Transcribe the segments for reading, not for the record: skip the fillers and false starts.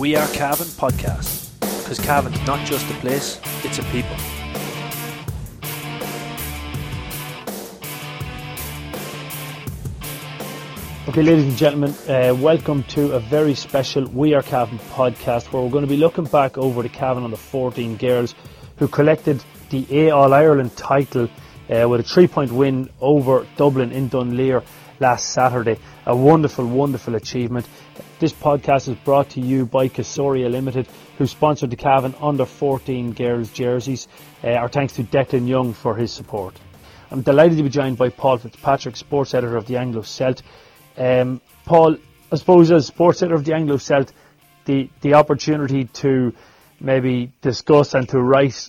We Are Cavan podcast, because Cavan's not just a place, it's a people. Okay, ladies and gentlemen, welcome to a very special We Are Cavan podcast, where we're going to be looking back over the Cavan on the 14 girls who collected the A All-Ireland title with a 3-point win over Dublin in Dunleer last Saturday. A wonderful, wonderful achievement. This podcast is brought to you by Casoria Limited, who sponsored the Cavan under 14 girls jerseys. Our thanks to Declan Young for his support. I'm delighted to be joined by Paul Fitzpatrick, sports editor of the Anglo-Celt. Paul, I suppose as sports editor of the Anglo-Celt, the opportunity to maybe discuss and to write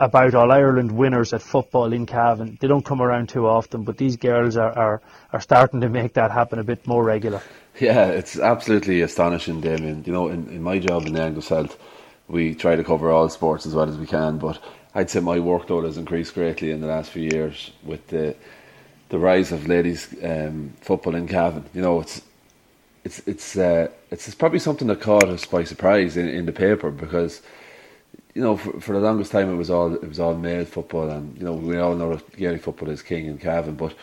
about All-Ireland winners at football in Cavan, they don't come around too often, but these girls are starting to make that happen a bit more regular. Yeah, it's absolutely astonishing, Damien. You know, in my job in the Anglo-Celt, we try to cover all sports as well as we can, but I'd say my workload has increased greatly in the last few years with the rise of ladies football in Cavan. You know, it's probably something that caught us by surprise in the paper, because you know for the longest time it was all male football, and you know we all know that Gaelic football is king in Cavan, but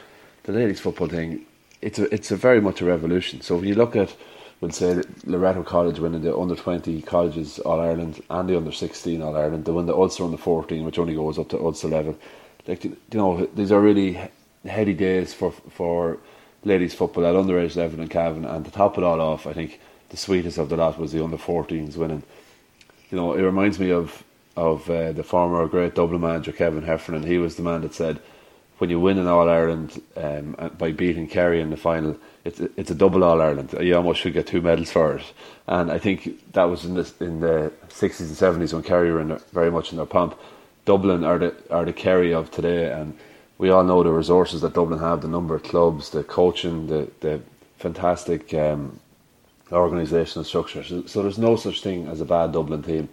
the ladies football thing, it's a very much a revolution. So when you look at, we'll say, Loreto College winning the under 20 colleges All Ireland and the under 16 All Ireland, they win the Ulster under 14, which only goes up to Ulster level. Like, you know, these are really heady days for ladies football at underage level in Cavan, and to top it all off, I think the sweetest of the lot was the under 14s winning. You know, it reminds me of the former great Dublin manager Kevin Heffernan. He was the man that said, when you win an All Ireland by beating Kerry in the final, it's a double All Ireland. You almost should get two medals for it. And I think that was in the 60s and 70s, when Kerry were very much in their pomp. Dublin are the Kerry of today, and we all know the resources that Dublin have, the number of clubs, the coaching, the fantastic organisational structure. So there's no such thing as a bad Dublin team.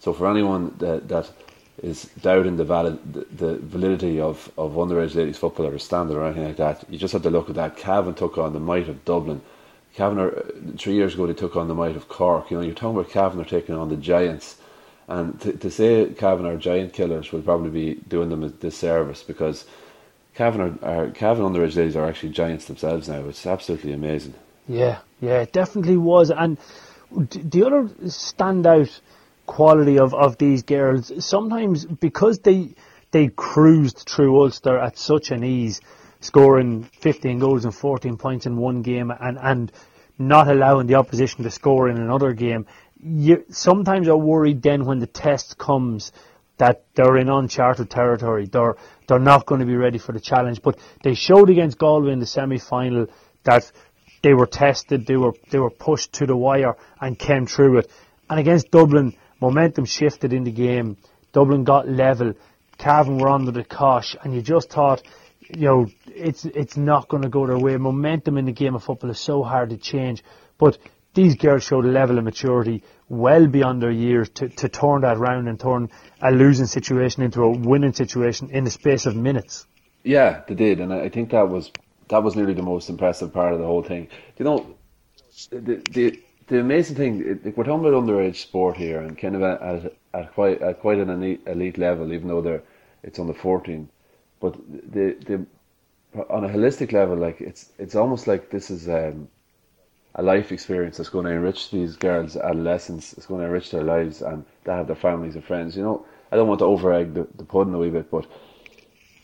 So for anyone that is doubting the validity of underage ladies football or a standard or anything like that, you just have to look at that. Cavan took on the might of Dublin. Cavan, 3 years ago, they took on the might of Cork. You know, you're talking about Cavan are taking on the giants. And to say Cavan are giant killers will probably be doing them a disservice, because Cavan underage ladies are actually giants themselves now. It's absolutely amazing. Yeah, it definitely was. And the other standout quality of these girls, sometimes because they cruised through Ulster at such an ease, scoring 15 goals and 14 points in one game and not allowing the opposition to score in another game, you sometimes are worried then when the test comes that they're in uncharted territory. They're not going to be ready for the challenge. But they showed against Galway in the semi-final that they were tested, they were pushed to the wire and came through it. And against Dublin, momentum shifted in the game. Dublin got level. Cavan were under the cosh, and you just thought, you know, it's not going to go their way. Momentum in the game of football is so hard to change, but these girls showed a level of maturity well beyond their years to turn that round and turn a losing situation into a winning situation in the space of minutes. Yeah, they did, and I think that was nearly the most impressive part of the whole thing. You know, the amazing thing, we're talking about underage sport here, and kind of at quite an elite level, even though it's under 14. But on a holistic level, like it's almost like this is a life experience that's going to enrich these girls' adolescence. It's going to enrich their lives, and they have their families and friends. You know, I don't want to over-egg the pudding a wee bit, but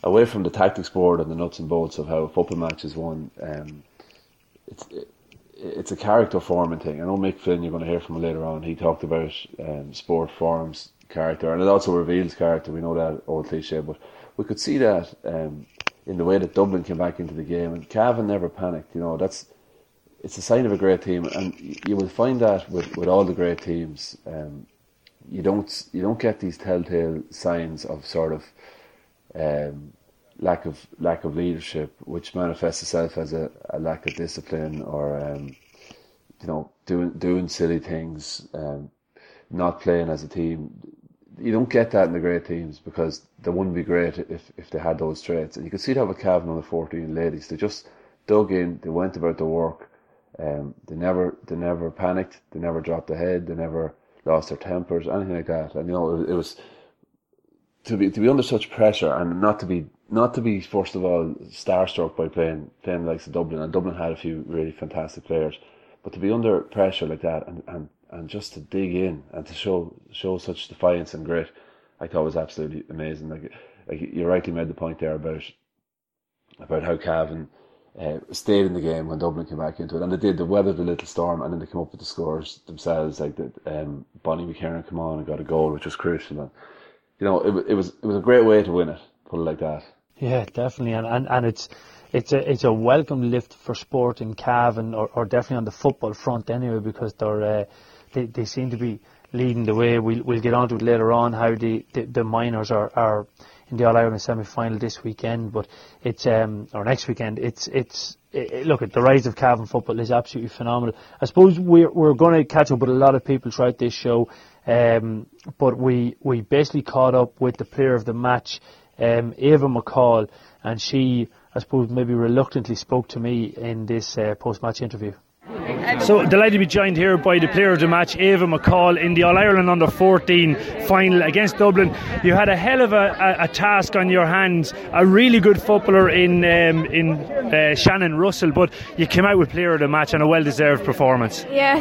away from the tactics board and the nuts and bolts of how a football match is won, it's a character-forming thing. I know Mick Flynn, you're going to hear from later on, he talked about sport forms character, and it also reveals character. We know that old cliché, but we could see that in the way that Dublin came back into the game, and Cavan never panicked. You know, it's a sign of a great team, and you will find that with all the great teams. You don't get these telltale signs of sort of lack of leadership, which manifests itself as a lack of discipline, or you know, doing silly things, not playing as a team. You don't get that in the great teams, because they wouldn't be great if they had those traits. And you can see that with Cavan on the 14 ladies. They just dug in, they went about their work. They never panicked. They never dropped their head. They never lost their tempers, anything like that. And you know, it was to be under such pressure and not to be first of all starstruck by playing the likes of Dublin, and Dublin had a few really fantastic players, but to be under pressure like that and just to dig in and to show such defiance and grit, I thought was absolutely amazing. Like you rightly made the point there about how Cavan stayed in the game when Dublin came back into it, and they did. They weathered the little storm, and then they came up with the scores themselves. Like that, Bonnie McKiernan came on and got a goal, which was crucial. And you know, it was a great way to win it. Put it like that. Yeah, definitely, and it's a welcome lift for sport in Cavan, or definitely on the football front anyway, because they seem to be leading the way. We'll get on to it later on how the minors are in the All Ireland semi-final this weekend, but it's or next weekend. Look, at the rise of Cavan football is absolutely phenomenal. I suppose we're going to catch up with a lot of people throughout this show, but we basically caught up with the player of the match, Ava McCall, and she, I suppose, maybe reluctantly spoke to me in this post-match interview. So delighted to be joined here by the player of the match, Ava McCall, in the All-Ireland Under-14 final against Dublin. You had a hell of a task on your hands, a really good footballer in Shannon Russell, but you came out with player of the match and a well-deserved performance. Yeah,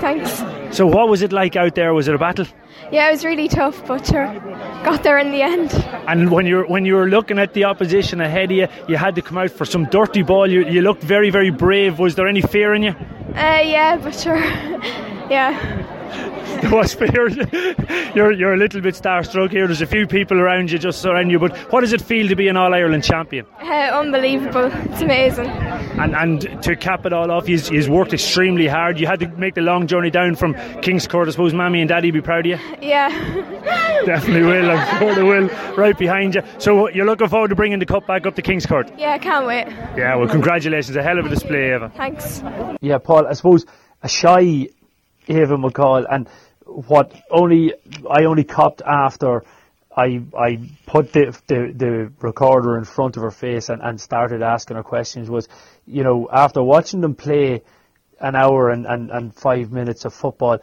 thanks. So what was it like out there? Was it a battle? Yeah, it was really tough, but sure, got there in the end. And when you were looking at the opposition ahead of you, you had to come out for some dirty ball. You looked very, very brave. Was there any fear in you? Yeah, but sure, yeah. There was fear. You're a little bit starstruck here. There's a few people around you, just around you. But what does it feel to be an All-Ireland champion? Unbelievable. It's amazing. And to cap it all off, he's worked extremely hard. You had to make the long journey down from Kingscourt. I suppose Mammy and Daddy be proud of you. Yeah. Definitely will. I'm sure they will. Right behind you. So you're looking forward to bringing the cup back up to Kingscourt? Yeah, I can't wait. Yeah, well, congratulations. A hell of a display, Eva. Thanks. Yeah, Paul, I suppose a shy Ava McCall, and what I only copped after I put the recorder in front of her face and started asking her questions was, you know, after watching them play an hour and 5 minutes of football,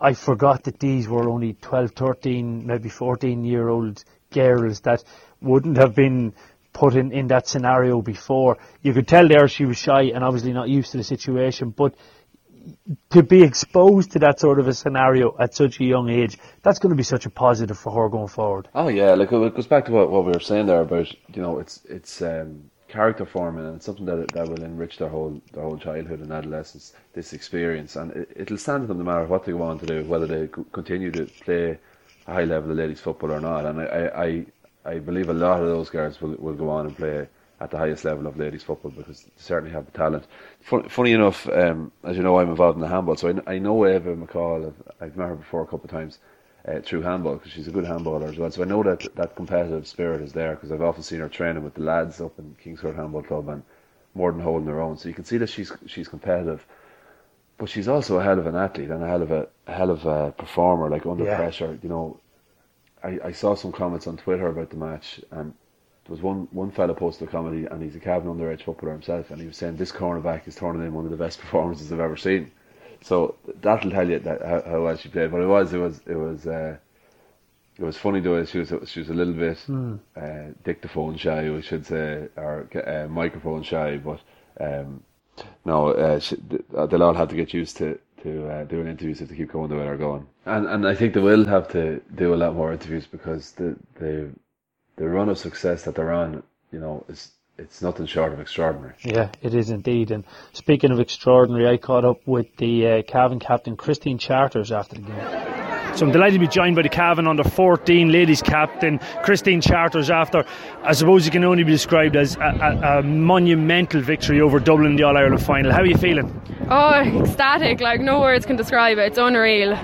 I forgot that these were only 12, 13, maybe 14-year-old girls that wouldn't have been put in that scenario before. You could tell there she was shy and obviously not used to the situation, but to be exposed to that sort of a scenario at such a young age, that's going to be such a positive for her going forward. Oh yeah, like it goes back to what we were saying there about, you know, it's character forming, and it's something that will enrich their whole childhood and adolescence, this experience, and it'll stand to them no matter what they want to do, whether they continue to play a high level of ladies football or not. And I believe a lot of those girls will go on and play at the highest level of ladies football, because they certainly have the talent. Funny enough, as you know, I'm involved in the handball, so I know Ava McCall. I've met her before a couple of times through handball, because she's a good handballer as well, so I know that competitive spirit is there, because I've often seen her training with the lads up in Kingscourt Handball Club, and more than holding her own, so you can see that she's competitive, but she's also a hell of an athlete and a hell of a performer, like under pressure. You know, I saw some comments on Twitter about the match, and there was one fella posted a comedy, and he's a Cavan underage footballer himself, and he was saying this cornerback is turning in one of the best performances I've ever seen. So that'll tell you how well she played. But it was funny though. She was a little bit dictaphone shy, we should say, or microphone shy. But they'll all have to get used to doing interviews if they keep going the way they're going. And I think they will have to do a lot more interviews, because the run of success that they're on, you know, it's nothing short of extraordinary. Yeah, it is indeed. And speaking of extraordinary, I caught up with the Cavan captain, Christine Charters, after the game. So I'm delighted to be joined by the Cavan Under-14 ladies captain, Christine Charters, after, I suppose, it can only be described as a monumental victory over Dublin in the All-Ireland final. How are you feeling? Oh, ecstatic. Like, no words can describe it. It's unreal.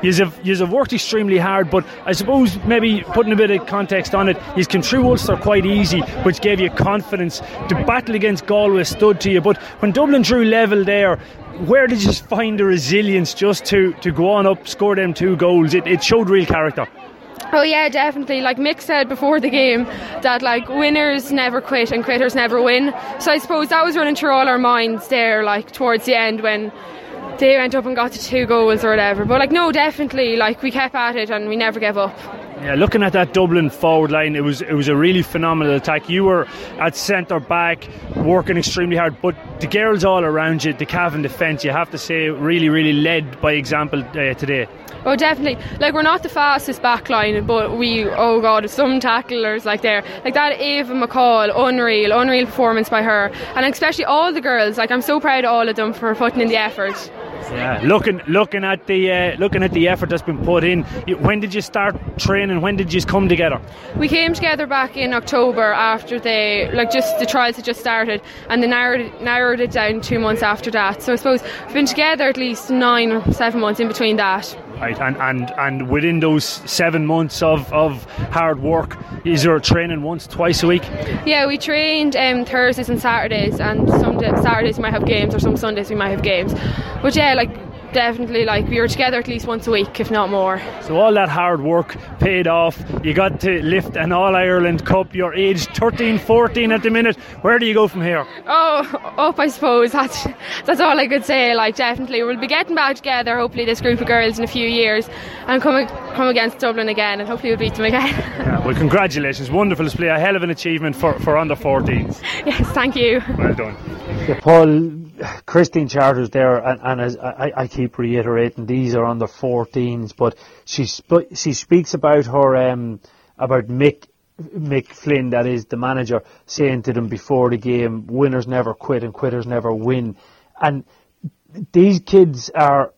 You've worked extremely hard, but I suppose maybe putting a bit of context on it, you've come through Ulster quite easy, which gave you confidence. The battle against Galway stood to you, but when Dublin drew level there, where did you find the resilience just to go on up, score them two goals? It showed real character. Oh yeah, definitely. Like Mick said before the game that like winners never quit and quitters never win. So I suppose that was running through all our minds there, like towards the end when they went up and got the 2 goals or whatever. But like no, definitely, like we kept at it and we never gave up. Yeah, looking at that Dublin forward line, it was a really phenomenal attack. You were at centre back, working extremely hard, but the girls all around you, the Cavan defence, you have to say, really, really led by example today. Oh, definitely. Like we're not the fastest back line, but some tacklers like there, like that Ava McCall, unreal performance by her, and especially all the girls. Like I'm so proud of all of them for putting in the effort. Yeah, looking at the effort that's been put in. When did you start training? When did you come together? We came together back in October after the trials had just started, and they narrowed it down 2 months after that. So I suppose we've been together at least 9 or 7 months in between that. Right, and within those 7 months of hard work, is there training once, twice a week? Yeah, we trained Thursdays and Saturdays, and some Saturdays we might have games, or some Sundays we might have games. But yeah, like definitely, like we were together at least once a week, if not more. So all that hard work paid off. You got to lift an All-Ireland Cup. You're aged 13, 14 at the minute. Where do you go from here? Oh, up I suppose. That's all I could say. Like definitely we'll be getting back together, hopefully this group of girls in a few years, and come against Dublin again, and hopefully we'll beat them again. Yeah, well congratulations, wonderful display, a hell of an achievement for under 14s. Yes, thank you. Well done. Paul, Christine Charters there, and as I keep reiterating, these are under 14s, but she speaks about her about Mick Flynn, that is the manager, saying to them before the game, winners never quit and quitters never win. And these kids are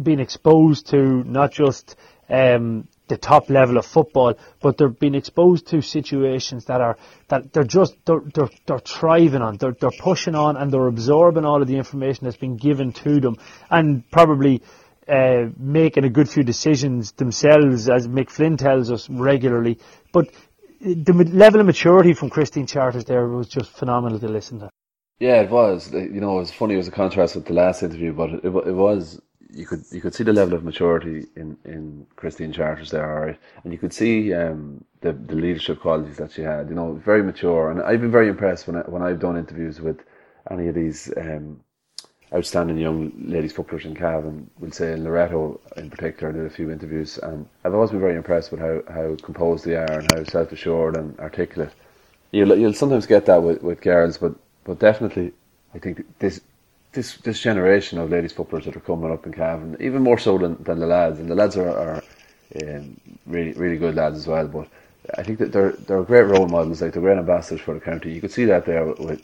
being exposed to not just the top level of football, but they're being exposed to situations that they're thriving on, they're pushing on, and they're absorbing all of the information that's been given to them, and probably making a good few decisions themselves, as Mick Flynn tells us regularly. But the level of maturity from Christine Charters there was just phenomenal to listen to. Yeah, it was. You know, it was funny. It was a contrast with the last interview, but it was. You could see the level of maturity in Christine Charters there, all right, and you could see the leadership qualities that she had. You know, very mature, and I've been very impressed when I've done interviews with any of these outstanding young ladies footballers in Cavan. We'll say in Loreto in particular, I did a few interviews, and I've always been very impressed with how composed they are and how self assured and articulate. You'll sometimes get that with girls, but definitely I think this generation of ladies footballers that are coming up in Cavan, even more so than the lads, and the lads are really, really good lads as well, but I think that they're great role models, like they're great ambassadors for the county. You could see that there with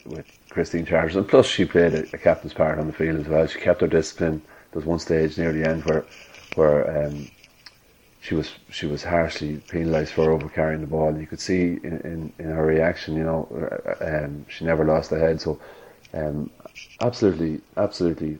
Christine Charters, and plus she played a captain's part on the field as well. She kept her discipline. There was one stage near the end where she was harshly penalised for overcarrying the ball, and you could see in her reaction, you know, she never lost her head, so absolutely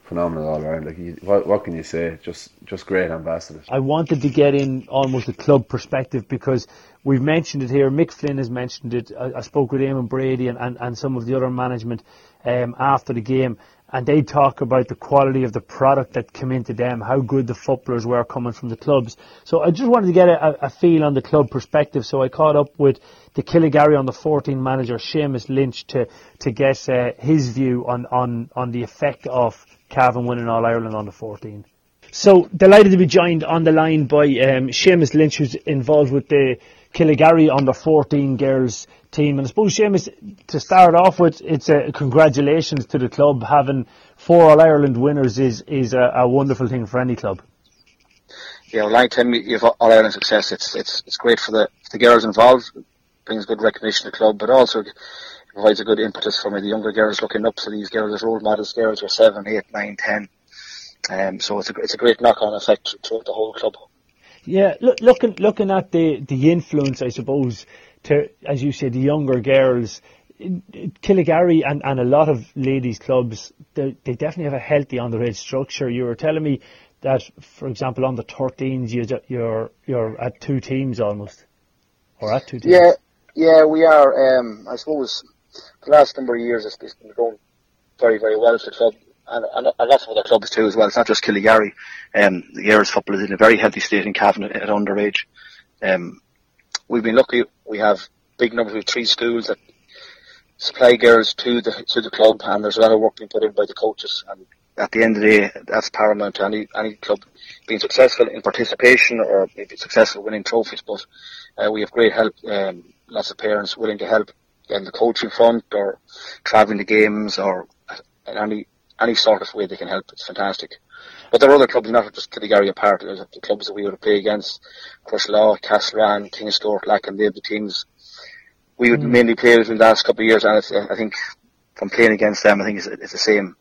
phenomenal all around. Like, what can you say? Just great ambassadors. I wanted to get in almost a club perspective, because we've mentioned it here. Mick Flynn has mentioned it. I spoke with Eamon Brady and some of the other management after the game, and they talk about the quality of the product that came into them, how good the footballers were coming from the clubs. So I just wanted to get a feel on the club perspective. So I caught up with the Killygarry under 14 manager Seamus Lynch to get his view on the effect of Cavan winning All-Ireland under 14. So delighted to be joined on the line by Seamus Lynch, who's involved with the Killygarry under 14 girls team. And I suppose, Seamus, to start off with, it's a congratulations to the club. Having 4 All-Ireland winners is a wonderful thing for any club. Yeah, well, anytime you have All-Ireland success, it's great for the girls involved. It brings good recognition to the club, but also it provides a good impetus for the younger girls looking up to these girls as role models. Girls who are 7, 8, 9, 10. So it's a great knock-on effect throughout the whole club. Yeah, looking at the influence, I suppose, to, as you say, the younger girls, Killygarry and a lot of ladies clubs, they definitely have a healthy underage structure. You were telling me that, for example, on the 13s, you're at 2 teams almost, or at 2 teams. Yeah, we are. I suppose the last number of years it's been going very, very well for the club. And lots of other clubs too as well. It's not just Killygarry. The girls' football is in a very healthy state in Cavan at underage. We've been lucky. We have big numbers. We have three schools that supply girls to the club, and there's a lot of work being put in by the coaches. And at the end of the day, that's paramount to any club being successful in participation or maybe successful winning trophies. But we have great help, lots of parents willing to help in the coaching front or travelling to games or in any sort of way they can help. It's fantastic. But there are other clubs, not just Killygarry apart. There's the clubs that we would play against, Crosserlough, Castellarne, Kingscourt, Lack, and they're the teams we would mainly play with in the last couple of years. And it's, I think from playing against them, I think it's the same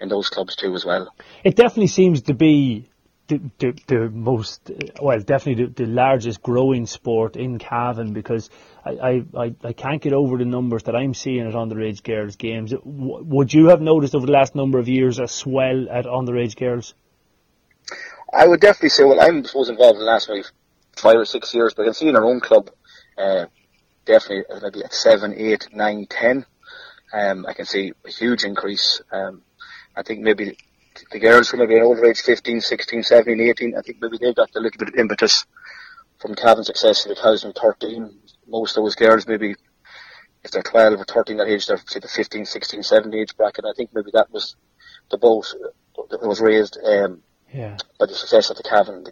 in those clubs too as well. It definitely seems to be the most, well, definitely the largest growing sport in Cavan, because I can't get over the numbers that I'm seeing at underage girls games. Would you have noticed over the last number of years a swell at underage girls? I would definitely say, well, I'm supposed involved in the last maybe 5 or 6 years, but I can see in our own club, definitely maybe at 7, 8, 9, 10, I can see a huge increase. I think maybe the girls who may be over age 15, 16, 17, 18, I think maybe they got a little bit of impetus from Cavan's success in 2013. Most of those girls, maybe if they're 12 or 13 that age, they're say the 15, 16, 17 age bracket. I think maybe that was the boat that was raised by the success of the Cavan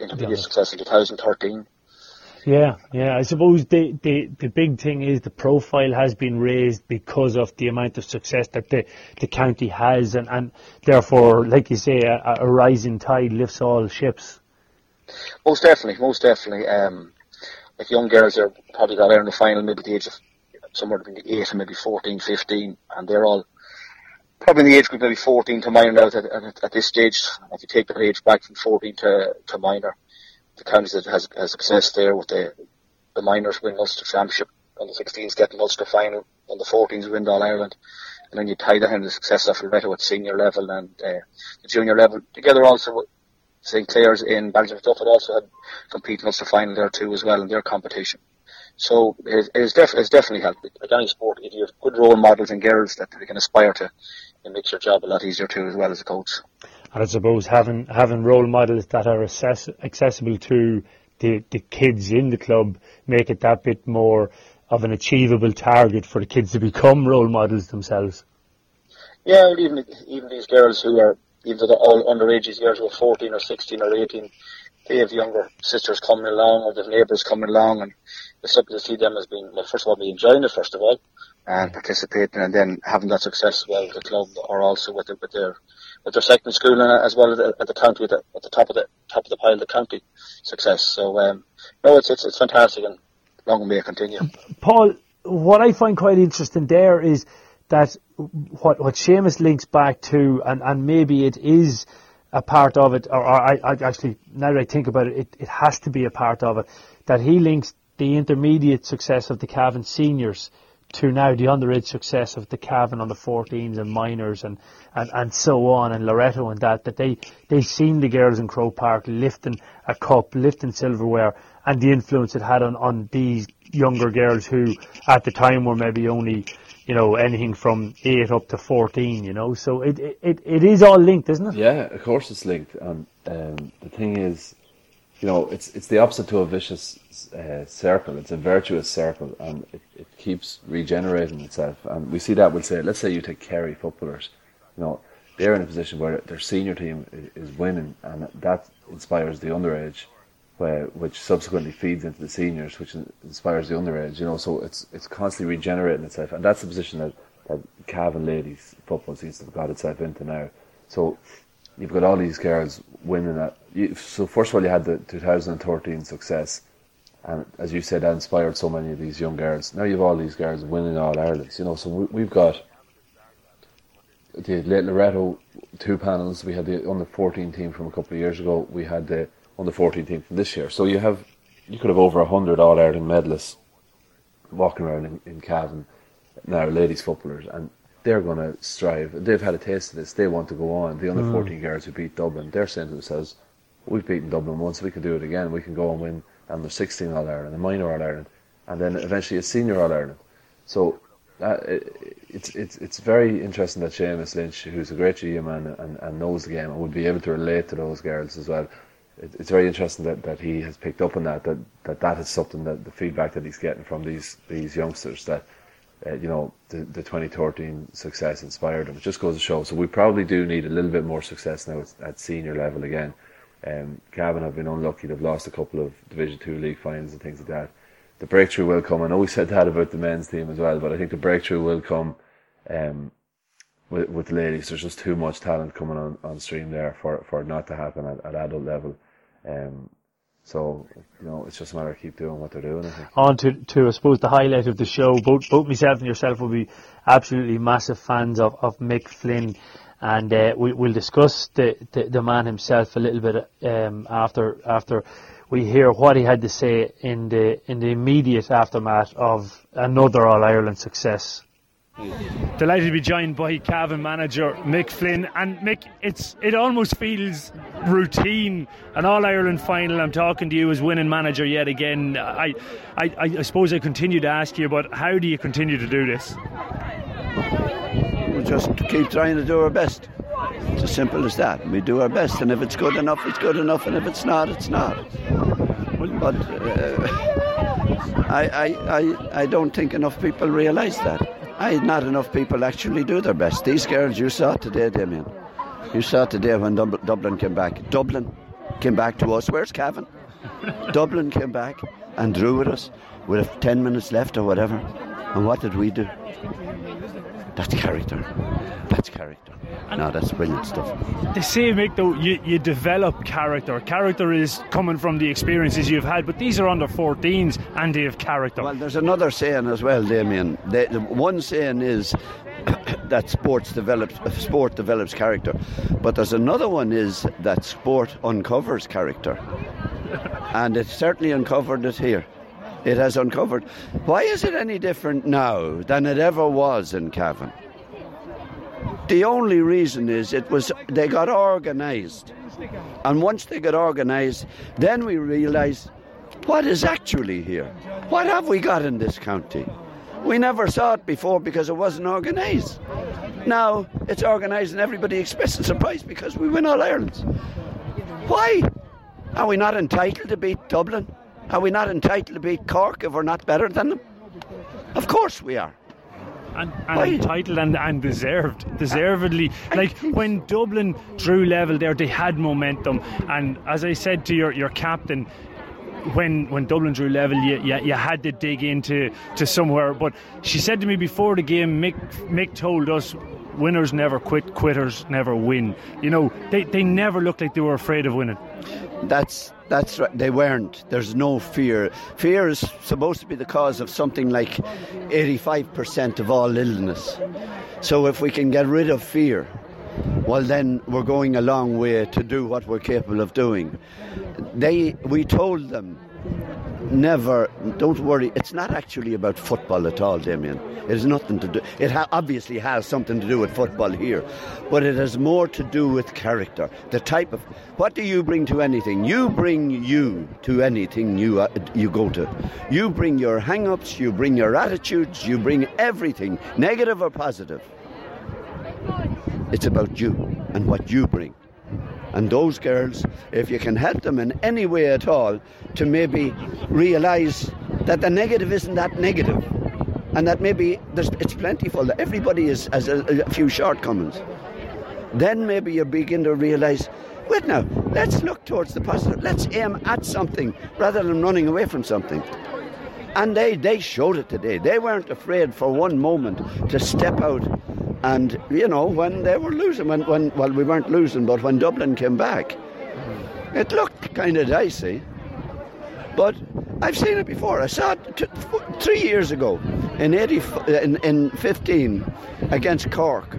intermediate success in 2013. Yeah, I suppose the big thing is the profile has been raised because of the amount of success that the county has, and therefore, like you say, a rising tide lifts all ships. Most definitely. Like young girls are probably got out in the final maybe the age of somewhere between the 8 and maybe 14, 15, and they're all probably in the age group maybe 14 to minor now at this stage. If you take that age back from 14 to minor, the county that has success there with the minors win Ulster Championship, and the 16s get an Ulster final, and the 14s win All Ireland, and then you tie that in the success of Loreto at senior level and the junior level together. Also with St. Clair's in Ballyduff had also had compete in Ulster final there too as well in their competition. So it's definitely helped. Like any sport, if you have good role models and girls that they can aspire to, it makes your job a lot easier too as well as a coach. And I suppose having role models that are accessible to the kids in the club make it that bit more of an achievable target for the kids to become role models themselves. Yeah, and even these girls who are, even though they're all underage, these girls who are 14 or 16 or 18, they have younger sisters coming along or their neighbours coming along, and it's something to see them as being, well, first of all, being enjoying it, first of all, and participating, and then having that success as well with the club or also with their second school, and as well at the county, at the top of the pile of the county success. So no, it's fantastic, and long may it continue. Paul, what I find quite interesting there is that what Seamus links back to, and maybe it is a part of it, or I actually, now that I think about it, it has to be a part of it, that he links the intermediate success of the Cavan seniors to now the underage success of the Cavan on the 14s and minors and so on, and Loreto, and that they've seen the girls in Croke Park lifting a cup, lifting silverware, and the influence it had on these younger girls who at the time were maybe only, you know, anything from 8 up to 14, you know. So it is all linked, isn't it? Yeah, of course it's linked. And the thing is, you know, it's the opposite to a vicious circle. It's a virtuous circle, and it keeps regenerating itself. And we see that with, say, let's say you take Kerry footballers. You know, they're in a position where their senior team is winning, and that inspires the underage, which subsequently feeds into the seniors, which inspires the underage. You know, so it's constantly regenerating itself, and that's the position that Cavan ladies football seems to have got itself into now. So you've got all these girls winning that. So first of all, you had the 2013 success, and as you said, that inspired so many of these young girls. Now you've all these girls winning All Irelands, you know. So we've got the Loreto two panels. We had the under 14 team from a couple of years ago. We had the under 14 team from this year. So you could have over 100 All Ireland medalists walking around in Cavan now, ladies footballers, and they're going to strive. They've had a taste of this. They want to go on. The under-14 girls who beat Dublin, they're saying to themselves, we've beaten Dublin once, we can do it again. We can go and win under-16 All-Ireland, a minor All-Ireland, and then eventually a senior All-Ireland. So it's very interesting that Seamus Lynch, who's a great GA man and knows the game and would be able to relate to those girls as well, it's very interesting that he has picked up on that is something that the feedback that he's getting from these youngsters that the 2013 success inspired them. It just goes to show. So we probably do need a little bit more success now at senior level again. Cavan have been unlucky; they've lost a couple of Division 2 league finals and things like that. The breakthrough will come. I know we said that about the men's team as well, but I think the breakthrough will come with the ladies. There's just too much talent coming on stream there for it not to happen at adult level. So, it's just a matter of keep doing what they're doing, I think. On to I suppose, the highlight of the show. Both myself and yourself will be absolutely massive fans of Mick Flynn. And we'll discuss the man himself a little bit after we hear what he had to say in the immediate aftermath of another All-Ireland success. Delighted to be joined by Cavan manager Mick Flynn. And Mick, it almost feels routine, an All-Ireland final. I'm talking to you as winning manager yet again. I suppose I continue to ask you about how do you continue to do this? We just keep trying to do our best. It's as simple as that. We do our best, and if it's good enough, it's good enough, and if it's not, it's not. But I don't think enough people realise that. Not enough people actually do their best. These girls you saw today, Damien. You saw today when Dublin came back. Dublin came back to us. Where's Cavan? Dublin came back and drew with us with 10 minutes left or whatever. And what did we do? That's character. That's character. No, that's brilliant stuff. They say, Mick, though, you develop character. Character is coming from the experiences you've had, but these are under 14s and they have character. Well, there's another saying as well, Damien. One saying is that sport develops character, but there's another one is that sport uncovers character. And it certainly uncovered it here. It has uncovered. Why is it any different now than it ever was in Cavan? The only reason is they got organised. And once they got organised, then we realised what is actually here. What have we got in this county? We never saw it before because it wasn't organised. Now it's organised and everybody expects a surprise because we win All Ireland. Why? Are we not entitled to beat Dublin? Are we not entitled to beat Cork if we're not better than them? Of course we are. And entitled and deservedly. Like when Dublin drew level there, they had momentum. And as I said to your captain, when Dublin drew level, you had to dig into somewhere. But she said to me before the game, Mick told us, winners never quit, quitters never win. They never looked like they were afraid of winning. That's right. They weren't. There's no fear. Fear is supposed to be the cause of something like 85% of all illness. So if we can get rid of fear, well then we're going a long way to do what we're capable of doing. We told them, never, don't worry, it's not actually about football at all, Damien. It has nothing to do, obviously has something to do with football here, but it has more to do with character. The type of, what do you bring to anything? You bring you to anything you go to. You bring your hang-ups, you bring your attitudes, you bring everything, negative or positive. It's about you and what you bring. And those girls, if you can help them in any way at all to maybe realise that the negative isn't that negative and that maybe it's plentiful, that everybody has a few shortcomings, then maybe you begin to realise, wait now, let's look towards the positive, let's aim at something rather than running away from something. And they showed it today. They weren't afraid for one moment to step out. And, when they were losing, well, we weren't losing, but when Dublin came back, it looked kind of dicey. But I've seen it before. I saw it 3 years ago in 15 against Cork.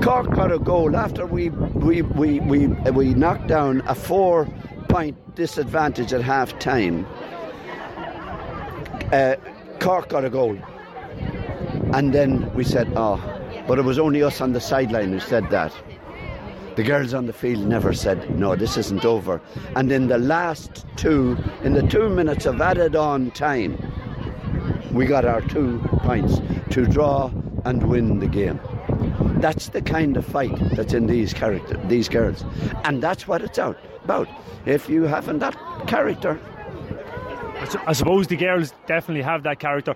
Cork got a goal after we knocked down a 4-point disadvantage at half time. Cork got a goal. And then we said, but it was only us on the sideline who said that. The girls on the field never said, no, this isn't over. And in the last two, in the 2 minutes of added on time, we got our 2 points to draw and win the game. That's the kind of fight that's in these girls, and that's what it's out about. If you haven't that character, I suppose the girls definitely have that character,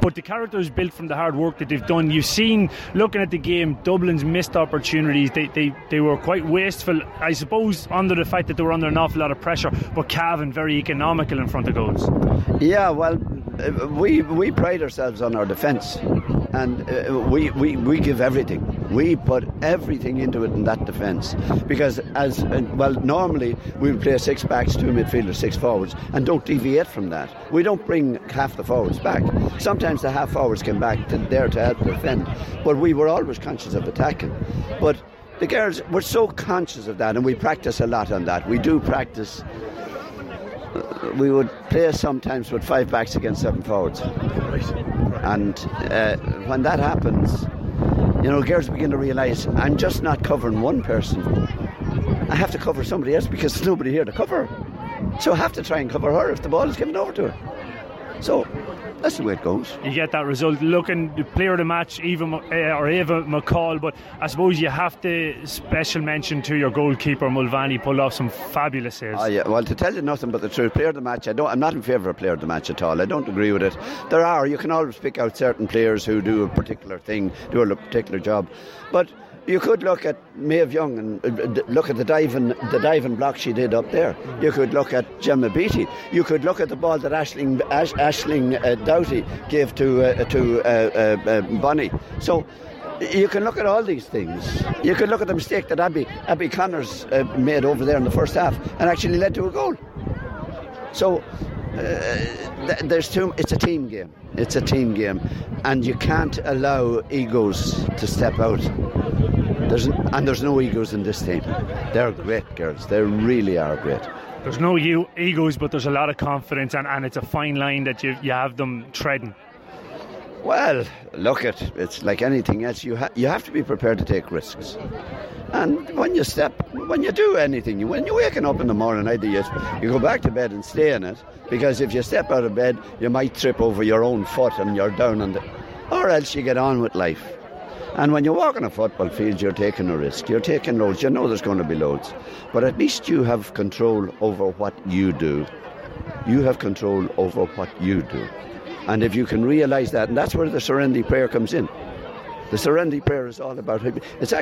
but the character is built from the hard work that they've done. You've seen, looking at the game, Dublin's missed opportunities. They were quite wasteful, I suppose, under the fact that they were under an awful lot of pressure, but Cavan very economical in front of goals. Yeah, well, we pride ourselves on our defence, and we give everything. We put everything into it in that defence, because as well, normally we would play six backs, two midfielders, six forwards, and don't deviate from that. We don't bring half the forwards back. Sometimes the half forwards came back there to help defend, but we were always conscious of attacking. But the girls were so conscious of that, and we practice a lot on that. We do practice. We would play sometimes with five backs against seven forwards, and when that happens, you know, girls begin to realise, I'm just not covering one person. I have to cover somebody else because there's nobody here to cover. So I have to try and cover her if the ball is given over to her. So that's the way it goes. You get that result. Looking, the player of the match, Ava McCall, but I suppose you have to special mention to your goalkeeper, Mulvaney, pulled off some fabulous saves. Yeah. Well, to tell you nothing but the truth, player of the match, I'm not in favour of player of the match at all. I don't agree with it. You can always pick out certain players who do a particular thing, do a particular job. But you could look at Maeve Young and look at the diving block she did up there. You could look at Gemma Beattie. You could look at the ball that Aisling Doughty gave to Bonnie. So you can look at all these things. You could look at the mistake that Abby Connors made over there in the first half and actually led to a goal. So it's a team game. It's a team game, and you can't allow egos to step out. There's no egos in this team. They're great girls. They really are great. There's no egos, but there's a lot of confidence, and it's a fine line that you have them treading. Well, look, it's like anything else. You have to be prepared to take risks. And when you do anything, when you're waking up in the morning, either you go back to bed and stay in it, because if you step out of bed, you might trip over your own foot and you're down on or else you get on with life. And when you walk on a football field, you're taking a risk. You're taking loads. You know there's going to be loads. But at least you have control over what you do. You have control over what you do. And if you can realise that, and that's where the Serenity Prayer comes in. The Serenity Prayer is all about, it's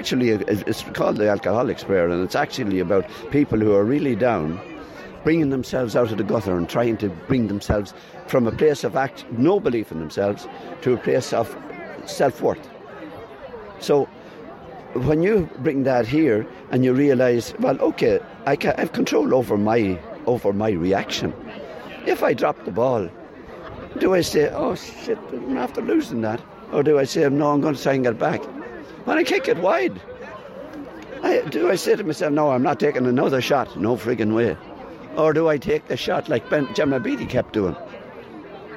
called the Alcoholics Prayer, and it's actually about people who are really down, bringing themselves out of the gutter and trying to bring themselves from a place of no belief in themselves to a place of self-worth. So when you bring that here and you realise, well, okay, I have control over my reaction. If I drop the ball, do I say, oh shit, I'm after losing that? Or do I say, no, I'm going to try and get back? When I kick it wide, do I say to myself, no, I'm not taking another shot? No friggin' way. Or do I take the shot like Gemma Beattie kept doing?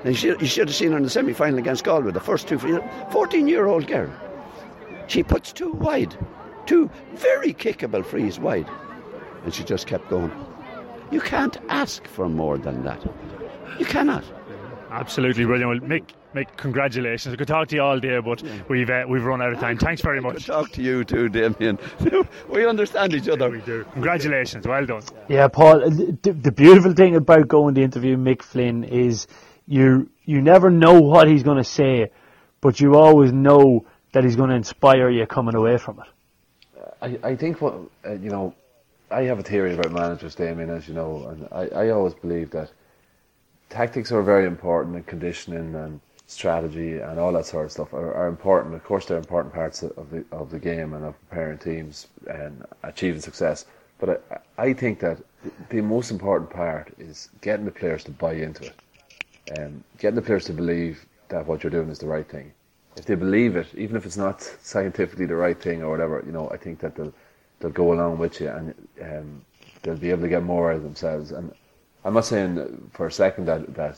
And you should have seen her in the semi-final against Galway, the first two, 14-year-old girl. She puts two wide, two very kickable frees wide. And she just kept going. You can't ask for more than that. You cannot. Absolutely brilliant. Well, Mick, congratulations. I could talk to you all day, but we've run out of time. Thanks very much. I could talk to you too, Damien. We understand each other. Yeah, we do. Congratulations. Well done. Yeah, Paul. The beautiful thing about going to interview Mick Flynn is you never know what he's going to say, but you always know that he's going to inspire you coming away from it. I think what I have a theory about managers, Damien, as you know, and I always believe that tactics are very important, and conditioning and strategy and all that sort of stuff are important. Of course, they're important parts of the game and of preparing teams and achieving success. But I think that the most important part is getting the players to buy into it, and getting the players to believe that what you're doing is the right thing. If they believe it, even if it's not scientifically the right thing or whatever, I think that they'll go along with you, and they'll be able to get more out of themselves. And I'm not saying for a second that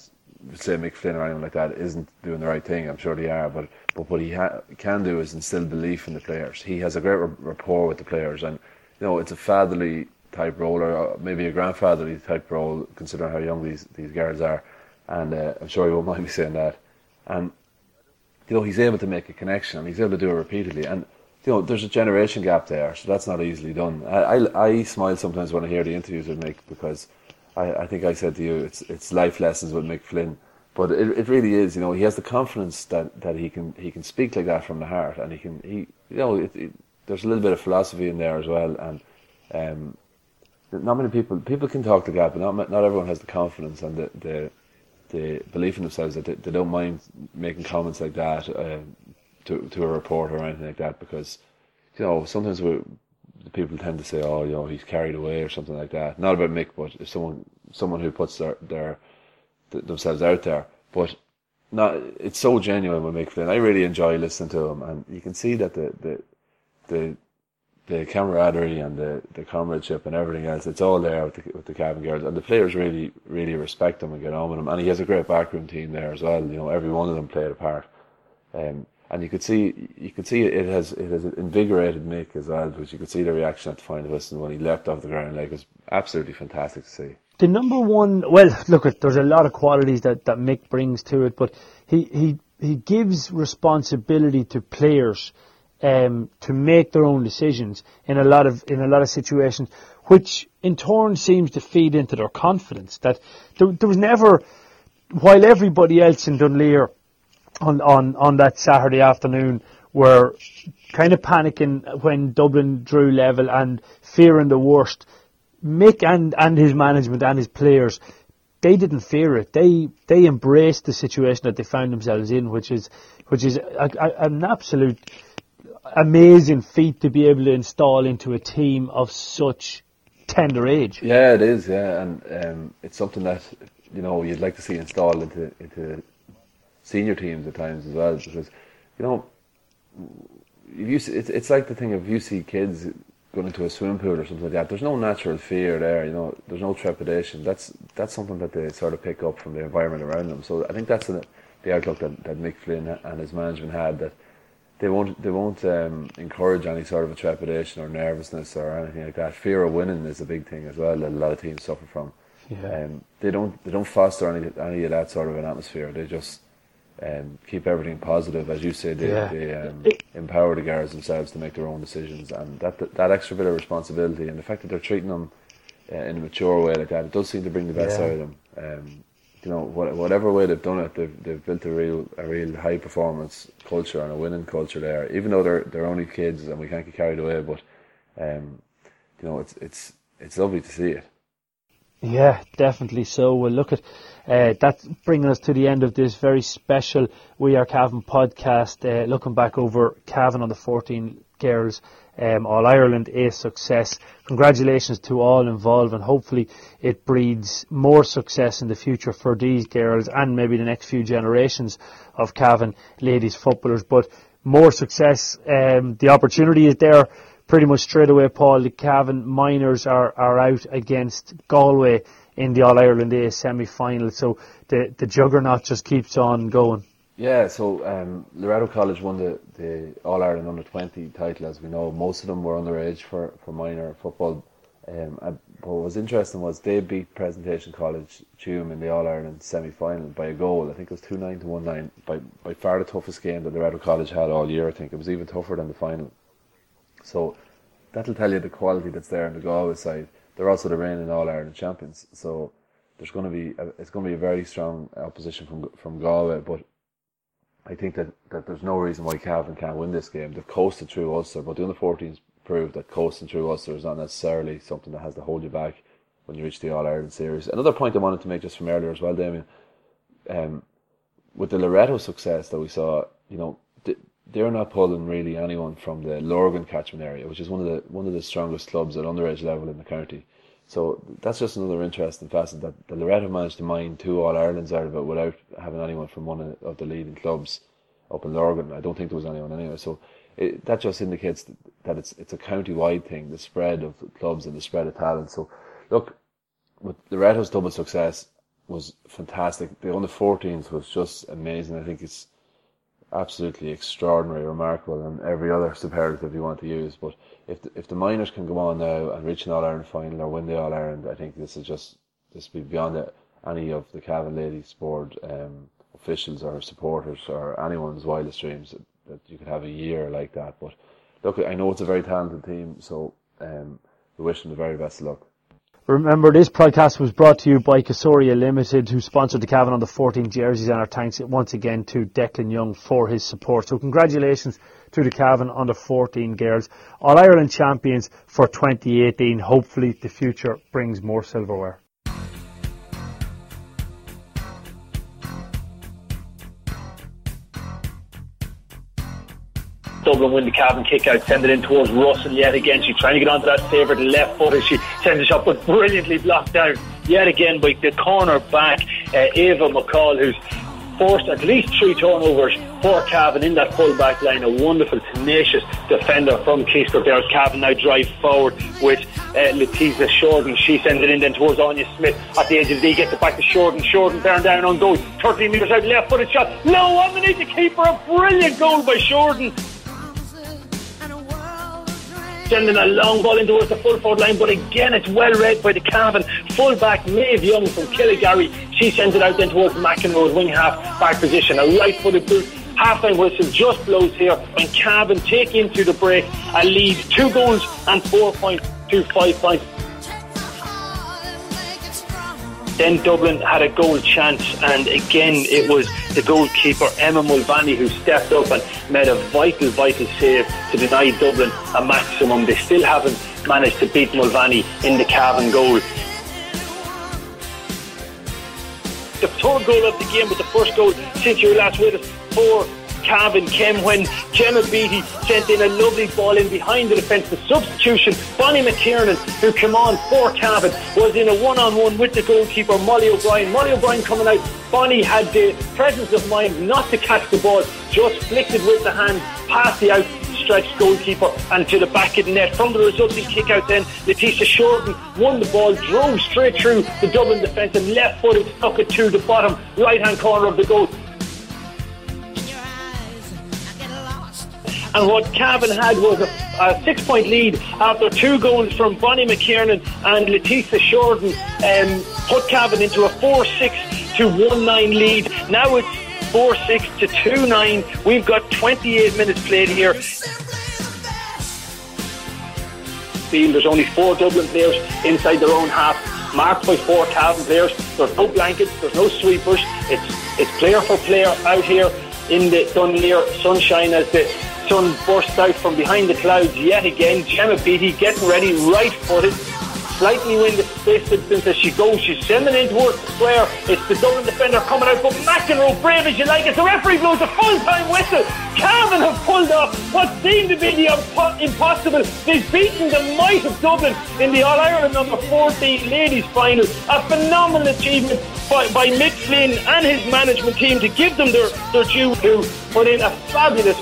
say Mick Flynn or anyone like that isn't doing the right thing. I'm sure they are, but what he can do is instill belief in the players. He has a great rapport with the players, and it's a fatherly type role, or maybe a grandfatherly type role, considering how young these girls are. And I'm sure he won't mind me saying that. And you know, he's able to make a connection and he's able to do it repeatedly. And, you know, there's a generation gap there, so that's not easily done. I smile sometimes when I hear the interviews with Mick, because I think I said to you, it's life lessons with Mick Flynn. But it really is, you know, he has the confidence that he can speak like that from the heart, and there's a little bit of philosophy in there as well, and not many people can talk the gap, but not everyone has the confidence and the belief in themselves that they don't mind making comments like that to a reporter or anything like that, because, you know, sometimes the people tend to say, oh, you know, he's carried away or something like that. Not about Mick, but if someone who puts themselves out there, but not. It's so genuine with Mick Flynn. I really enjoy listening to him, and you can see that the camaraderie and the comradeship and everything else, it's all there with the cabin girls, and the players really, really respect him and get on with him. And he has a great backroom team there as well. You know, every one of them played a part, and you could see it has invigorated Mick as well, because you could see the reaction at the final whistle when he leapt off the ground. Like, it was absolutely fantastic to see. The number one, well, look, there's a lot of qualities that Mick brings to it, but he gives responsibility to players to make their own decisions in a lot of situations, which in turn seems to feed into their confidence. That there was never, while everybody else in Dunleer on that Saturday afternoon were kind of panicking when Dublin drew level and fearing the worst, Mick and his management and his players, they didn't fear it. They embraced the situation that they found themselves in, which is an absolute amazing feat to be able to install into a team of such tender age. Yeah, it is. Yeah, and it's something that, you know, you'd like to see installed into senior teams at times as well, because, you know, it's like the thing of, you see kids going into a swimming pool or something like that, there's no natural fear there, you know, there's no trepidation. That's something that they sort of pick up from the environment around them. So I think that's the outlook that Mick Flynn and his management had, that they won't encourage any sort of a trepidation or nervousness or anything like that. Fear of winning is a big thing as well that a lot of teams suffer from. Yeah. They don't foster any of that sort of an atmosphere. They just keep everything positive, as you say. They empower the girls themselves to make their own decisions, and that extra bit of responsibility and the fact that they're treating them in a mature way like that, it does seem to bring the best out of them. You know, whatever way they've done it, they've built a real high performance culture and a winning culture there. Even though they're only kids and we can't get carried away, but you know, it's lovely to see it. Yeah, definitely so. We'll look at that's bringing us to the end of this very special We Are Cavan podcast, looking back over Cavan on the 14 girls All-Ireland A success. Congratulations to all involved, and hopefully it breeds more success in the future for these girls and maybe the next few generations of Cavan ladies footballers. But more success, the opportunity is there. Pretty much straight away, Paul, the Cavan Miners are out against Galway in the All-Ireland A semi-final, so the juggernaut just keeps on going. Yeah, so Loreto College won the All-Ireland Under-20 title, as we know. Most of them were underage for minor football. And what was interesting was they beat Presentation College Toom in the All-Ireland semi-final by a goal. I think it was 2-9 to 1-9, by far the toughest game that Loreto College had all year, I think. It was even tougher than the final. So that'll tell you the quality that's there on the Galway side. They're also the reigning All-Ireland champions, so there's going to be it's going to be a very strong opposition from Galway. But I think that there's no reason why Cavan can't win this game. They've coasted through Ulster, but the under-14s proved that coasting through Ulster is not necessarily something that has to hold you back when you reach the All-Ireland series. Another point I wanted to make just from earlier as well, Damien, with the Loreto success that we saw, you know, they're not pulling really anyone from the Lurgan catchment area, which is one of the strongest clubs at underage level in the county. So that's just another interesting facet, that the Loreto managed to mine two All-Irelands out of it without having anyone from one of the leading clubs up in Lurgan. I don't think there was anyone anyway. So that just indicates that it's a county-wide thing, the spread of clubs and the spread of talent. So look, with Loreto's double success was fantastic. The under-14s was just amazing. I think it's absolutely extraordinary, remarkable, and every other superlative you want to use. But if the minors can go on now and reach an All-Ireland final or win the All-Ireland, I think this will be beyond any of the Cavan ladies board officials or supporters or anyone's wildest dreams that you could have a year like that. But look, I know it's a very talented team, so we wish them the very best of luck. Remember, this podcast was brought to you by Casoria Limited, who sponsored the Cavan on the 14 jerseys, and our thanks once again to Declan Young for his support. So congratulations to the Cavan on the 14 girls, All Ireland champions for 2018. Hopefully the future brings more silverware. Dublin win the Cavan kick out, send it in towards Russell yet again. She's trying to get onto that favourite left footer. She sends a shot, but brilliantly blocked out yet again by the corner back, Ava McCall, who's forced at least three turnovers for Cavan in that full back line. A wonderful, tenacious defender from Kingscourt there. Cavan now drive forward with Letitia Shorten. She sends it in then towards Anya Smith at the edge of the D, gets it back to Shorten. Shorten bearing down on goal, 13 metres out, left footed shot, no one beneath the keeper. A brilliant goal by Shorten, sending a long ball in towards the full forward line, but again it's well read by the Cavan full back Maeve Young from Killygarry. She sends it out then towards McEnroe's wing half back position. A right footed boot. Half time whistle just blows here, and Cavan take into the break a lead 2 goals and 4.25 points. Then Dublin had a goal chance, and again it was the goalkeeper Emma Mulvaney who stepped up and made a vital save to deny Dublin a maximum. They still haven't managed to beat Mulvaney in the Cavan goal. The third goal of the game was the first goal since you were last with us for Cavan came when Gemma Beattie sent in a lovely ball in behind the defence. The substitution, Bonnie McKiernan, who came on for Cavan, was in a one-on-one with the goalkeeper Molly O'Brien. Molly O'Brien coming out, Bonnie had the presence of mind not to catch the ball, just flicked it with the hand past the outstretched goalkeeper and to the back of the net. From the resulting kick-out then, Letitia Shorten won the ball, drove straight through the Dublin defence and left-footed stuck it to the bottom right-hand corner of the goal. And what Cavan had was a 6-point lead after 2 goals from Bonnie McKiernan and Letitia Shorten put Cavan into a 4-6 to 1-9 lead. Now it's 4-6 to 2-9. We've got 28 minutes played here. There's only 4 Dublin players inside their own half, marked by 4 Cavan players. There's no blankets, there's no sweepers. It's player for player out here in the Dunleer sunshine as the sun bursts out from behind the clouds yet again. Gemma Beattie getting ready, right footed, slightly win the space distance as she goes. She's sending in towards the square. It's the Dublin defender coming out, but McEnroe, brave as you like it, the referee blows a full time whistle. Cavan have pulled off what seemed to be the impossible. They've beaten the might of Dublin in the All Ireland number 14 ladies final. A phenomenal achievement by Mick Flynn and his management team to give them their due, who put in a fabulous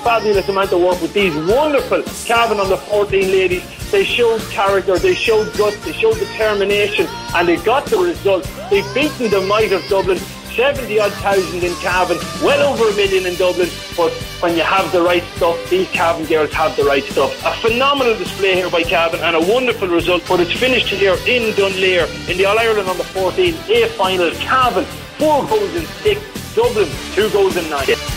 amount of work with these wonderful Cavan on the 14 ladies. They showed character, they showed guts, they showed determination, and they got the result. They've beaten the might of Dublin, 70,000 in Cavan, well over 1 million in Dublin. But when you have the right stuff, these Cavan girls have the right stuff. A phenomenal display here by Cavan and a wonderful result, but it's finished here in Dunleer in the All-Ireland on the 14 A final. Cavan 4 goals and 6, Dublin 2 goals and 9.